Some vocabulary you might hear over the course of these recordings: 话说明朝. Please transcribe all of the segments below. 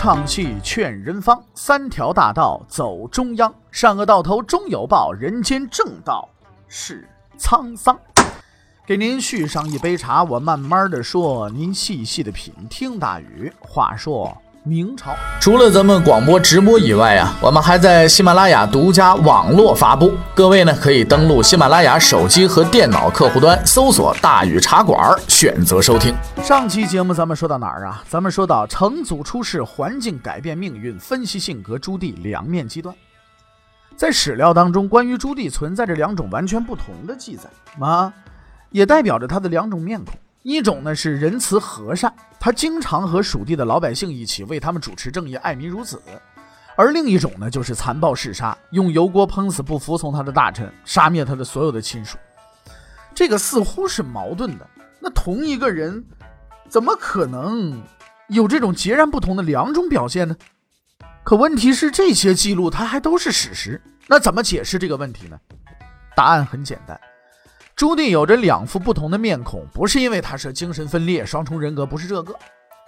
唱戏劝人方，三条大道走中央。善恶到头终有报，人间正道是沧桑。给您续上一杯茶，我慢慢的说，您细细的品。听大禹话说明朝。除了咱们广播直播以外啊，我们还在喜马拉雅独家网络发布。各位呢，可以登录喜马拉雅手机和电脑客户端，搜索大禹茶馆，选择收听。上期节目咱们说到哪儿啊？咱们说到成祖出世，环境改变命运，分析性格，朱棣两面极端。在史料当中，关于朱棣存在着两种完全不同的记载啊，也代表着他的两种面孔。一种呢是仁慈和善，他经常和属地的老百姓一起为他们主持正义，爱民如子；而另一种呢就是残暴嗜杀，用油锅烹死不服从他的大臣，杀灭他的所有的亲属。这个似乎是矛盾的，那同一个人怎么可能有这种截然不同的两种表现呢？可问题是这些记录它还都是史实，那怎么解释这个问题呢？答案很简单，朱棣有着两副不同的面孔，不是因为他是精神分裂双重人格，不是这个。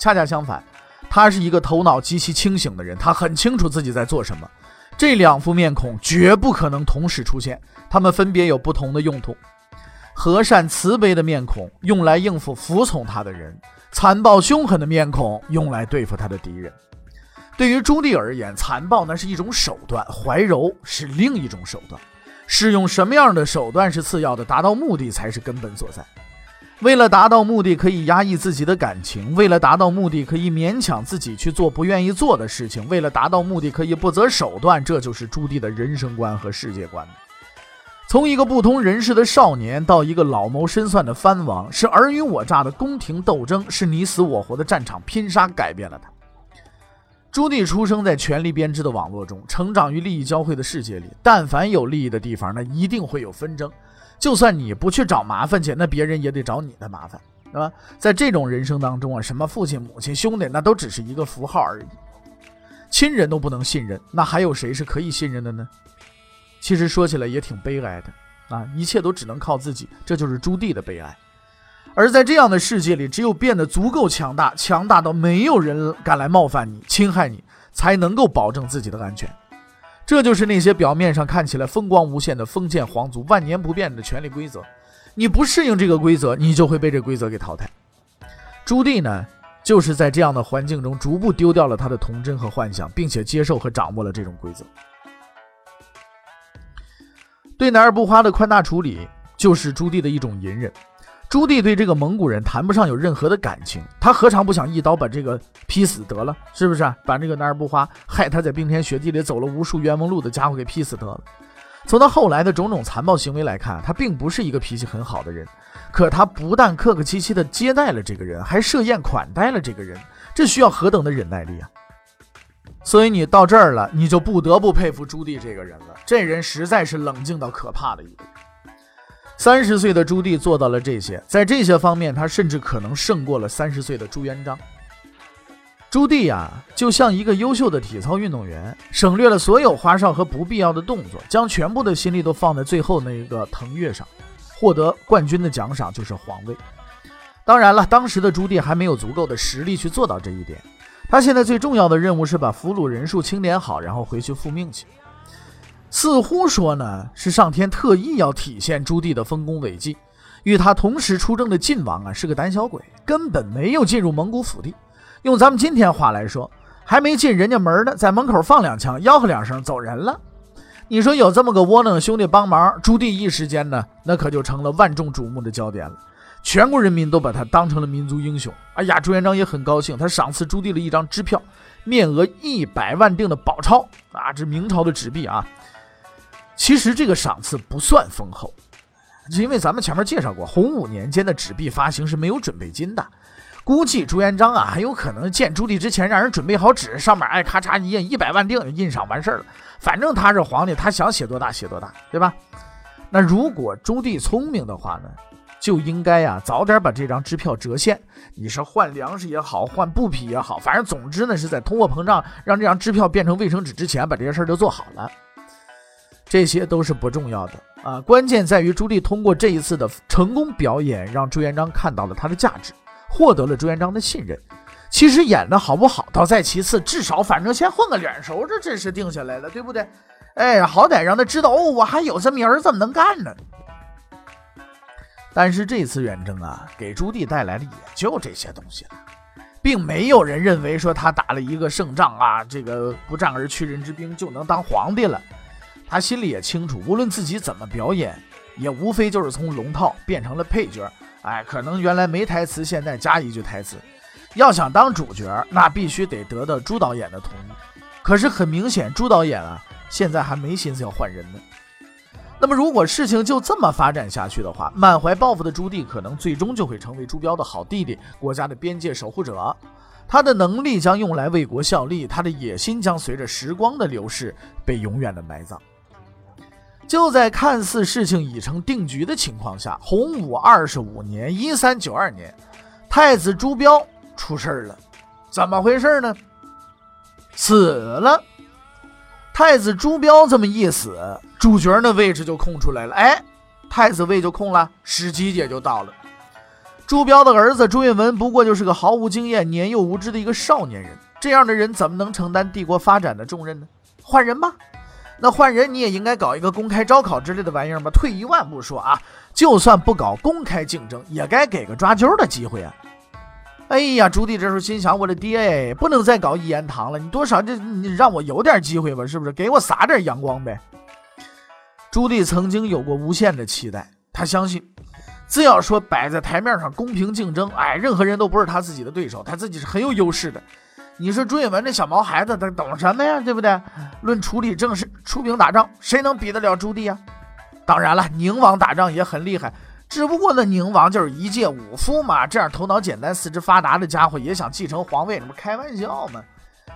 恰恰相反，他是一个头脑极其清醒的人，他很清楚自己在做什么。这两副面孔绝不可能同时出现，他们分别有不同的用途。和善慈悲的面孔用来应付服从他的人，残暴凶狠的面孔用来对付他的敌人。对于朱棣而言，残暴那是一种手段，怀柔是另一种手段。是用什么样的手段是次要的，达到目的才是根本所在。为了达到目的可以压抑自己的感情，为了达到目的可以勉强自己去做不愿意做的事情，为了达到目的可以不择手段，这就是朱棣的人生观和世界观。从一个不通人事的少年到一个老谋深算的藩王，是尔虞我诈的宫廷斗争，是你死我活的战场拼杀改变了他。朱棣出生在权力编织的网络中，成长于利益交汇的世界里，但凡有利益的地方那一定会有纷争，就算你不去找麻烦去，那别人也得找你的麻烦，是吧？在这种人生当中啊，什么父亲母亲兄弟那都只是一个符号而已，亲人都不能信任，那还有谁是可以信任的呢？其实说起来也挺悲哀的啊，一切都只能靠自己，这就是朱棣的悲哀。而在这样的世界里，只有变得足够强大，强大到没有人敢来冒犯你侵害你，才能够保证自己的安全。这就是那些表面上看起来风光无限的封建皇族万年不变的权力规则，你不适应这个规则，你就会被这规则给淘汰。朱棣呢，就是在这样的环境中逐步丢掉了他的童真和幻想，并且接受和掌握了这种规则。对男儿不花的宽大处理，就是朱棣的一种隐忍。朱棣对这个蒙古人谈不上有任何的感情，他何尝不想一刀把这个劈死得了，是不是啊？把这个南尔布花害他在冰天雪地里走了无数冤枉路的家伙给劈死得了。从他后来的种种残暴行为来看，他并不是一个脾气很好的人，可他不但客客气气的接待了这个人，还设宴款待了这个人，这需要何等的忍耐力啊！所以你到这儿了，你就不得不佩服朱棣这个人了，这人实在是冷静到可怕的一个人。30岁的朱棣做到了这些，在这些方面他甚至可能胜过了30岁的朱元璋。朱棣啊，就像一个优秀的体操运动员，省略了所有花哨和不必要的动作，将全部的心力都放在最后那个腾跃上，获得冠军的奖赏就是皇位。当然了，当时的朱棣还没有足够的实力去做到这一点，他现在最重要的任务是把俘虏人数清点好，然后回去复命去。似乎说呢，是上天特意要体现朱棣的丰功伟绩。与他同时出征的晋王啊，是个胆小鬼，根本没有进入蒙古腹地。用咱们今天话来说，还没进人家门呢，在门口放两枪，吆喝两声，走人了。你说有这么个窝囊兄弟帮忙，朱棣一时间呢，那可就成了万众瞩目的焦点了。全国人民都把他当成了民族英雄。哎呀，朱元璋也很高兴，他赏赐朱棣了一张支票，面额100万锭的宝钞啊，这明朝的纸币啊。其实这个赏赐不算丰厚，因为咱们前面介绍过，洪武年间的纸币发行是没有准备金的，估计朱元璋啊，很有可能见朱棣之前让人准备好纸，上面爱咔嚓一印，100万锭就印上完事了。反正他是皇帝，他想写多大写多大，对吧？那如果朱棣聪明的话呢，就应该啊早点把这张支票折现，你是换粮食也好，换布匹也好，反正总之呢是在通货膨胀让这张支票变成卫生纸之前，把这些事儿就做好了。这些都是不重要的啊，关键在于朱棣通过这一次的成功表演，让朱元璋看到了他的价值，获得了朱元璋的信任。其实演的好不好倒在其次，至少反正先混个脸熟，这是定下来的，对不对？哎，好歹让他知道哦，我还有这么儿子，怎么能干呢？但是这次远征啊，给朱棣带来的也就这些东西了，并没有人认为说他打了一个胜仗啊，这个不战而屈人之兵就能当皇帝了。他心里也清楚，无论自己怎么表演，也无非就是从龙套变成了配角。哎，可能原来没台词，现在加一句台词。要想当主角，那必须得得到朱导演的同意。可是很明显，朱导演啊，现在还没心思要换人呢。那么如果事情就这么发展下去的话，满怀抱负的朱棣可能最终就会成为朱标的好弟弟，国家的边界守护者。他的能力将用来为国效力，他的野心将随着时光的流逝被永远的埋葬。就在看似事情已成定局的情况下，洪武25年1392年，太子朱标出事了。怎么回事呢？死了。太子朱标这么一死，主角的位置就空出来了，哎，太子位就空了，时机也就到了。朱标的儿子朱允文不过就是个毫无经验、年幼无知的一个少年人，这样的人怎么能承担帝国发展的重任呢？换人吧。那换人你也应该搞一个公开招考之类的玩意儿吧。退一万步说啊，就算不搞公开竞争，也该给个抓阄的机会啊。哎呀，朱棣这时候心想，我的爹，不能再搞一言堂了，你多少这你让我有点机会吧，是不是？给我撒点阳光呗。朱棣曾经有过无限的期待，他相信只要说摆在台面上公平竞争，哎，任何人都不是他自己的对手，他自己是很有优势的。你说朱允文这小毛孩子他懂什么呀，对不对？论处理政事、出兵打仗，谁能比得了朱棣啊？当然了，宁王打仗也很厉害，只不过呢，宁王就是一介武夫嘛，这样头脑简单、四肢发达的家伙也想继承皇位，那不开玩笑嘛。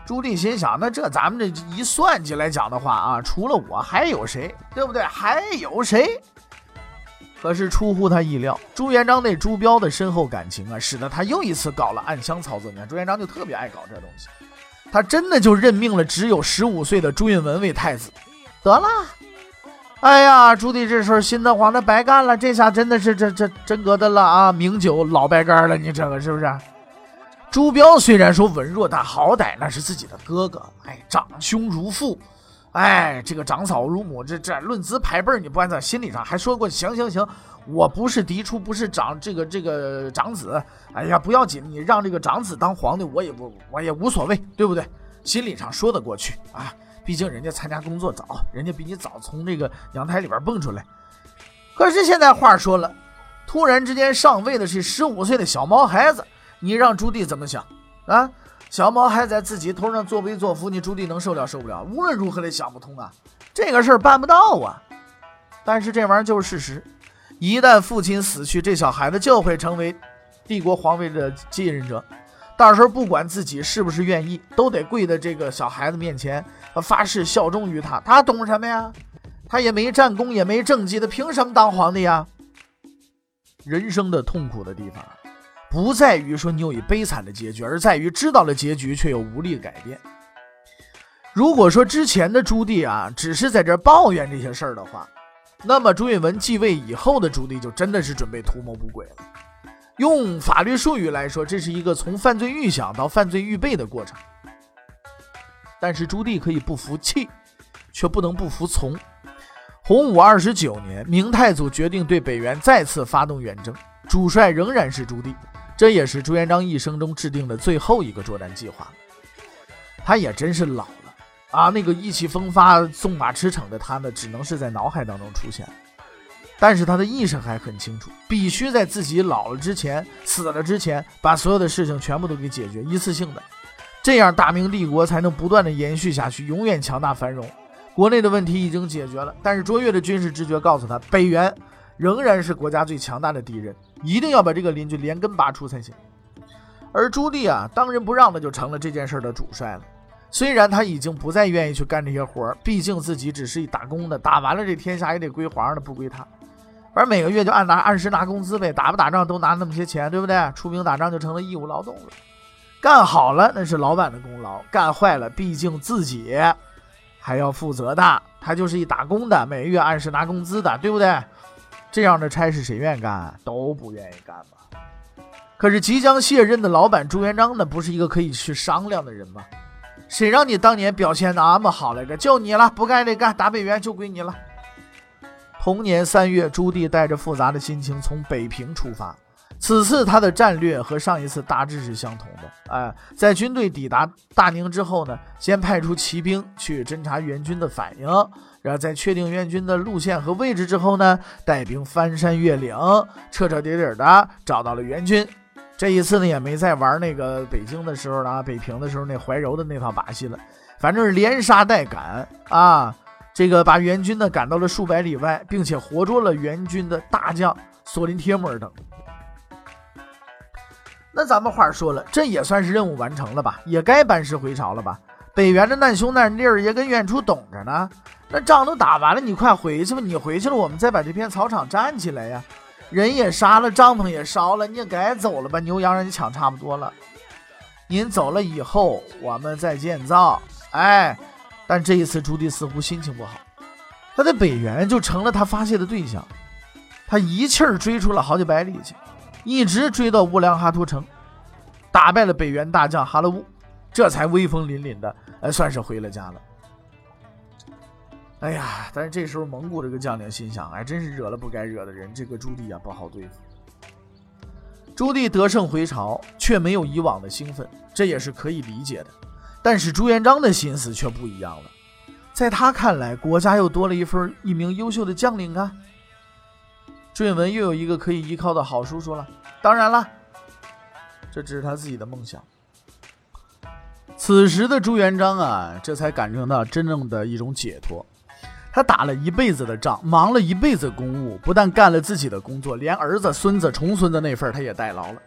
朱棣心想，那这咱们这一算计来讲的话啊，除了我还有谁，对不对？还有谁？可是出乎他意料，朱元璋对朱标的深厚感情啊，使得他又一次搞了暗箱操作。你看，朱元璋就特别爱搞这东西，他真的就任命了只有15岁的朱允文为太子。得了。哎呀，朱棣这时候心的慌，那白干了，这下真的是这真格的了啊！名酒老白干了，你这个是不是？朱标虽然说文弱，但好歹那是自己的哥哥，哎，长兄如父，哎，这个长嫂如母，这论资排辈你不按在心理上，还说过行，我不是嫡出，不是长这个长子，哎呀，不要紧，你让这个长子当皇帝，我也无所谓，对不对？心理上说得过去啊。毕竟人家参加工作早，人家比你早从这个阳台里边蹦出来。可是现在话说了，突然之间上位的是15岁的小毛孩子，你让朱棣怎么想啊？小毛孩子在自己头上作威作福，你朱棣能受了受不了？无论如何也想不通啊，这个事儿办不到啊。但是这玩意儿就是事实，一旦父亲死去，这小孩子就会成为帝国皇位的继任者。到时候不管自己是不是愿意，都得跪在这个小孩子面前发誓效忠于他。他懂什么呀？他也没战功，也没政绩的，凭什么当皇帝呀？人生的痛苦的地方，不在于说你有一悲惨的结局，而在于知道了结局却又无力改变。如果说之前的朱棣啊，只是在这抱怨这些事儿的话，那么朱允文继位以后的朱棣就真的是准备图谋不轨了。用法律术语来说，这是一个从犯罪预想到犯罪预备的过程。但是朱棣可以不服气，却不能不服从。洪武29年，明太祖决定对北元再次发动远征，主帅仍然是朱棣，这也是朱元璋一生中制定的最后一个作战计划。他也真是老了啊，那个意气风发、纵马驰骋的他呢，只能是在脑海当中出现。但是他的意识还很清楚，必须在自己老了之前、死了之前，把所有的事情全部都给解决，一次性的，这样大明帝国才能不断的延续下去，永远强大繁荣。国内的问题已经解决了，但是卓越的军事直觉告诉他，北元仍然是国家最强大的敌人，一定要把这个邻居连根拔出才行。而朱棣啊，当仁不让的就成了这件事的主帅了。虽然他已经不再愿意去干这些活儿，毕竟自己只是一打工的，打完了这天下也得归皇上的，不归他。而每个月就按时拿工资呗，打不打仗都拿那么些钱，对不对？出兵打仗就成了义务劳动了。干好了那是老板的功劳，干坏了毕竟自己还要负责的，他就是一打工的，每个月按时拿工资的，对不对？这样的差事谁愿干？都不愿意干吧。可是即将卸任的老板朱元璋呢，不是一个可以去商量的人吗？谁让你当年表现那么好来着，就你了，不干这干，打北元就归你了。同年3月，朱棣带着复杂的心情从北平出发。此次他的战略和上一次大致是相同的。在军队抵达大宁之后呢，先派出骑兵去侦察援军的反应，然后在确定援军的路线和位置之后呢，带兵翻山越岭，彻彻底底的找到了援军。这一次呢，也没再玩那个北平的时候那怀柔的那套把戏了，反正是连杀带赶啊，这个把援军呢赶到了数百里外，并且活捉了援军的大将索林帖木儿等。那咱们话说了，这也算是任务完成了吧，也该班师回朝了吧。北元的难兄难弟儿也跟远处懂着呢，那仗都打完了，你快回去吧，你回去了我们再把这片草场站起来呀，人也杀了，帐篷也烧了，你也该走了吧，牛羊让你抢差不多了，您走了以后我们再建造。但这一次朱棣似乎心情不好，他在北元就成了他发泄的对象，他一气儿追出了好几百里去，一直追到乌梁哈图城，打败了北元大将哈勒兀，这才威风凛凛的算是回了家了。但是这时候蒙古这个将领心想，真是惹了不该惹的人，这个朱棣不好对付。朱棣得胜回朝，却没有以往的兴奋，这也是可以理解的。但是朱元璋的心思却不一样了，在他看来，国家又多了一名优秀的将领啊，俊文又有一个可以依靠的好叔叔了。当然了，这只是他自己的梦想。此时的朱元璋这才感受到真正的一种解脱。他打了一辈子的仗，忙了一辈子公务，不但干了自己的工作，连儿子孙子重孙子那份他也代劳了。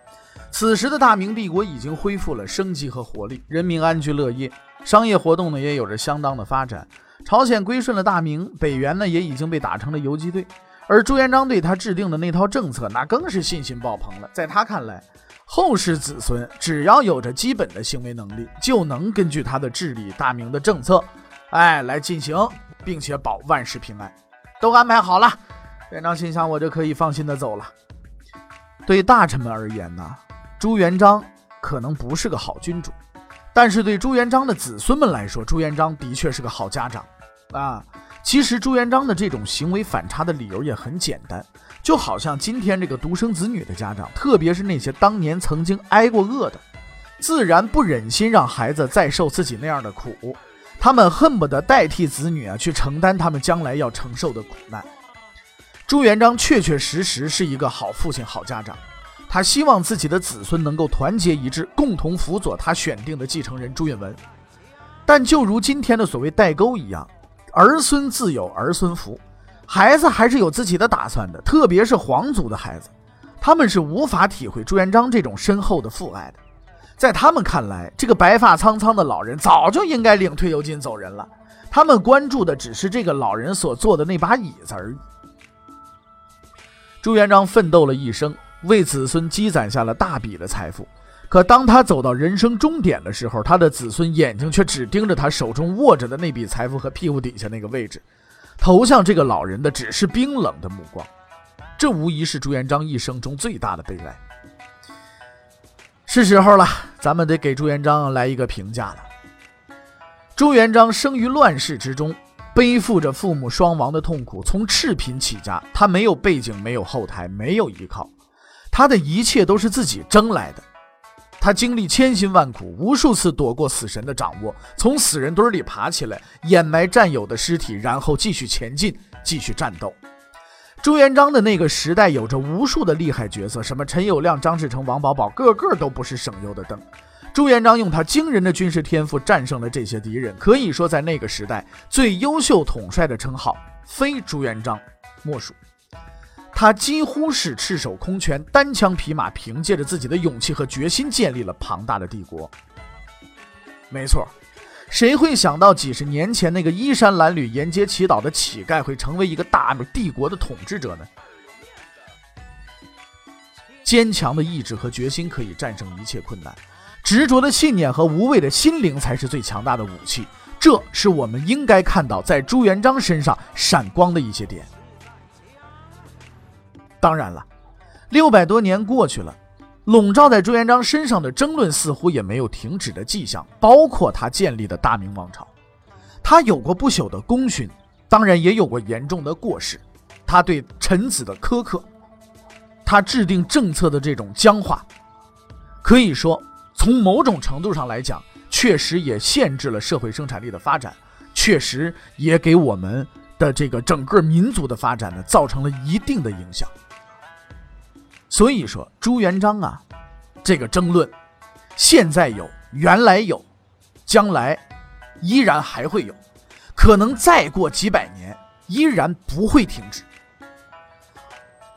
此时的大明帝国已经恢复了生机和活力，人民安居乐业，商业活动呢也有着相当的发展。朝鲜归顺了大明，北元呢也已经被打成了游击队，而朱元璋对他制定的那套政策那更是信心爆棚了。在他看来，后世子孙只要有着基本的行为能力，就能根据他的治理大明的政策来进行，并且保万事平安。都安排好了，元璋心想，我就可以放心的走了。对大臣们而言呢，朱元璋可能不是个好君主，但是对朱元璋的子孙们来说，朱元璋的确是个好家长其实朱元璋的这种行为反差的理由也很简单，就好像今天这个独生子女的家长，特别是那些当年曾经挨过饿的，自然不忍心让孩子再受自己那样的苦，他们恨不得代替子女去承担他们将来要承受的苦难。朱元璋确确实实是一个好父亲、好家长，他希望自己的子孙能够团结一致，共同辅佐他选定的继承人朱允炆。但就如今天的所谓代沟一样，儿孙自有儿孙福，孩子还是有自己的打算的，特别是皇族的孩子，他们是无法体会朱元璋这种深厚的父爱的。在他们看来，这个白发苍苍的老人早就应该领退休金走人了，他们关注的只是这个老人所坐的那把椅子而已。朱元璋奋斗了一生，为子孙积攒下了大笔的财富，可当他走到人生终点的时候，他的子孙眼睛却只盯着他手中握着的那笔财富和屁股底下那个位置，投向这个老人的只是冰冷的目光。这无疑是朱元璋一生中最大的悲哀。是时候了，咱们得给朱元璋来一个评价了。朱元璋生于乱世之中，背负着父母双亡的痛苦，从赤贫起家，他没有背景，没有后台，没有依靠，他的一切都是自己争来的。他经历千辛万苦，无数次躲过死神的掌握，从死人堆里爬起来，掩埋战友的尸体，然后继续前进，继续战斗。朱元璋的那个时代有着无数的厉害角色，什么陈友谅、张士诚、王保保，个个都不是省油的灯。朱元璋用他惊人的军事天赋战胜了这些敌人，可以说在那个时代最优秀统帅的称号非朱元璋莫属。他几乎是赤手空拳、单枪匹马，凭借着自己的勇气和决心建立了庞大的帝国。没错，谁会想到几十年前那个衣衫褴褛、沿街乞讨的乞丐会成为一个大帝国的统治者呢？坚强的意志和决心可以战胜一切困难，执着的信念和无畏的心灵才是最强大的武器，这是我们应该看到在朱元璋身上闪光的一些点。当然了，600多年过去了，笼罩在朱元璋身上的争论似乎也没有停止的迹象，包括他建立的大明王朝。他有过不朽的功勋，当然也有过严重的过失。他对臣子的苛刻，他制定政策的这种僵化，可以说从某种程度上来讲，确实也限制了社会生产力的发展，确实也给我们的这个整个民族的发展呢，造成了一定的影响。所以说朱元璋啊，这个争论现在有，原来有，将来依然还会有，可能再过几百年依然不会停止。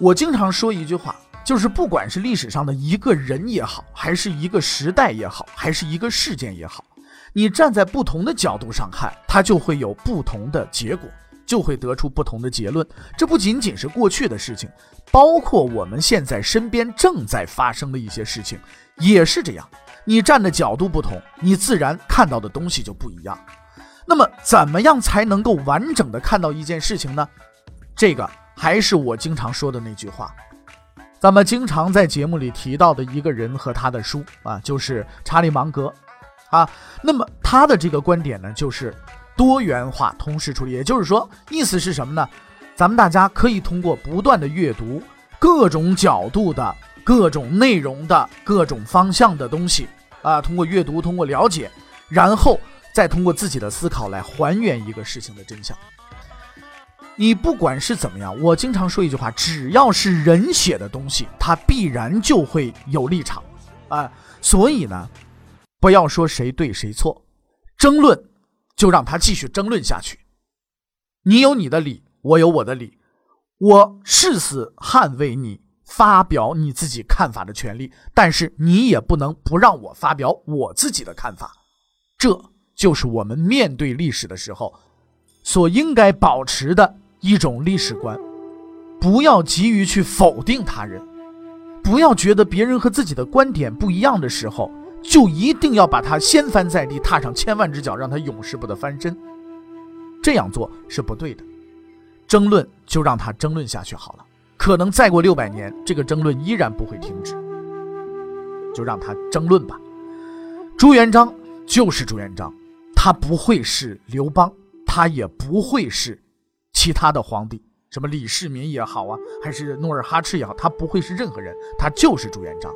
我经常说一句话，就是不管是历史上的一个人也好，还是一个时代也好，还是一个事件也好，你站在不同的角度上看，它就会有不同的结果，就会得出不同的结论。这不仅仅是过去的事情，包括我们现在身边正在发生的一些事情也是这样。你站的角度不同，你自然看到的东西就不一样。那么怎么样才能够完整的看到一件事情呢？这个还是我经常说的那句话，咱们经常在节目里提到的一个人和他的书啊，就是查理芒格啊。那么他的这个观点呢，就是多元化同时处理，也就是说意思是什么呢？咱们大家可以通过不断的阅读各种角度的各种内容的各种方向的东西啊，通过阅读，通过了解，然后再通过自己的思考来还原一个事情的真相。你不管是怎么样，我经常说一句话，只要是人写的东西，它必然就会有立场啊。所以呢，不要说谁对谁错，争论就让他继续争论下去。你有你的理，我有我的理，我誓死捍卫你发表你自己看法的权利，但是你也不能不让我发表我自己的看法。这就是我们面对历史的时候所应该保持的一种历史观。不要急于去否定他人，不要觉得别人和自己的观点不一样的时候就一定要把它掀翻在地，踏上千万只脚，让它永世不得翻身。这样做是不对的。争论就让它争论下去好了，可能再过600年，这个争论依然不会停止，就让它争论吧。朱元璋就是朱元璋，他不会是刘邦，他也不会是其他的皇帝，什么李世民也好啊，还是努尔哈赤也好，他不会是任何人，他就是朱元璋。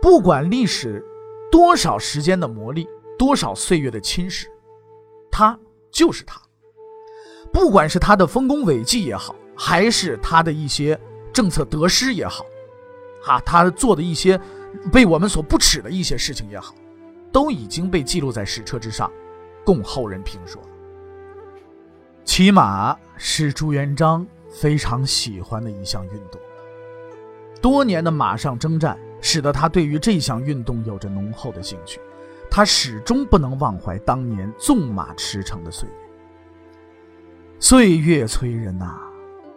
不管历史多少时间的磨砺，多少岁月的侵蚀，他就是他。不管是他的丰功伟绩也好，还是他的一些政策得失也好啊，他做的一些被我们所不齿的一些事情也好，都已经被记录在史册之上，供后人评说。骑马是朱元璋非常喜欢的一项运动，多年的马上征战使得他对于这项运动有着浓厚的兴趣，他始终不能忘怀当年纵马驰骋的岁月。岁月催人啊，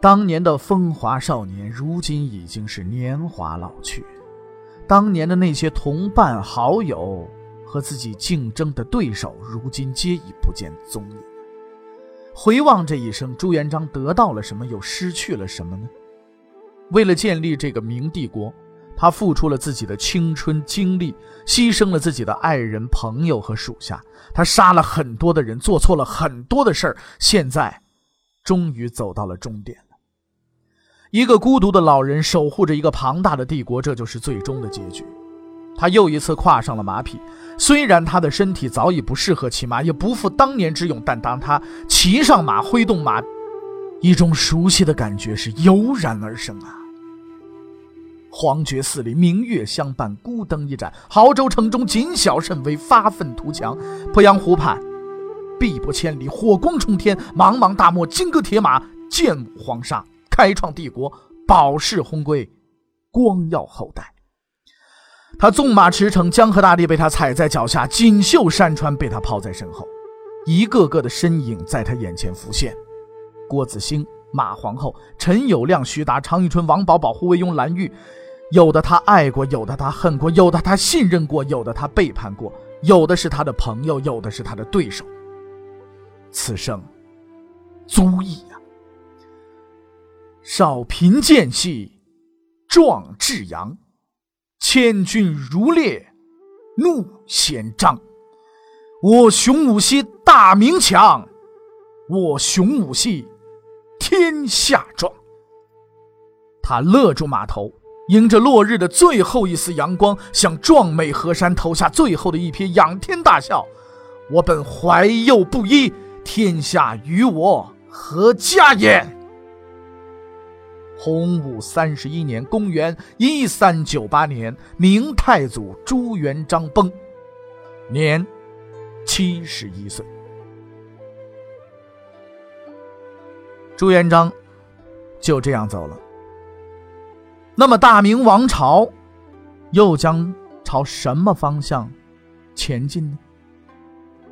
当年的风华少年如今已经是年华老去，当年的那些同伴好友和自己竞争的对手如今皆已不见踪影。回望这一生，朱元璋得到了什么，又失去了什么呢？为了建立这个明帝国，他付出了自己的青春精力，牺牲了自己的爱人朋友和属下，他杀了很多的人，做错了很多的事儿，现在终于走到了终点了。一个孤独的老人守护着一个庞大的帝国，这就是最终的结局。他又一次跨上了马匹，虽然他的身体早已不适合骑马，也不复当年之勇，但当他骑上马，挥动马，一种熟悉的感觉是油然而生啊。黄觉寺里明月相伴，孤灯一盏，亳州城中谨小慎微，发愤图强。鄱阳湖畔碧波千里，火光冲天，茫茫大漠，金戈铁马，剑舞黄沙，开创帝国，保世鸿归，光耀后代。他纵马驰骋，江河大地被他踩在脚下，锦绣山川被他抛在身后，一个个的身影在他眼前浮现。郭子兴、马皇后、陈友谅、徐达、常遇春、王保保、胡惟庸、蓝玉，有的他爱过，有的他恨过，有的他信任过，有的他背叛过，有的是他的朋友，有的是他的对手。此生足矣啊！少贫贱兮壮志扬，千军如列怒显彰，我熊武系大名强，我熊武系天下壮。他勒住马头，迎着落日的最后一丝阳光，向壮美河山投下最后的一瞥，仰天大笑：我本怀幼不一，天下与我何家也。洪武31年，公元1398年，明太祖朱元璋崩，年71岁。朱元璋就这样走了。那么大明王朝又将朝什么方向前进呢？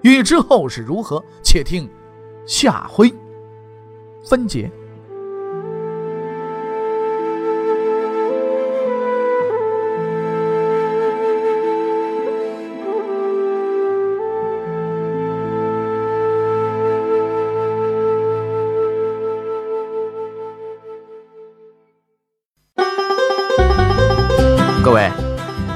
欲知后事如何，且听下回分解。各位，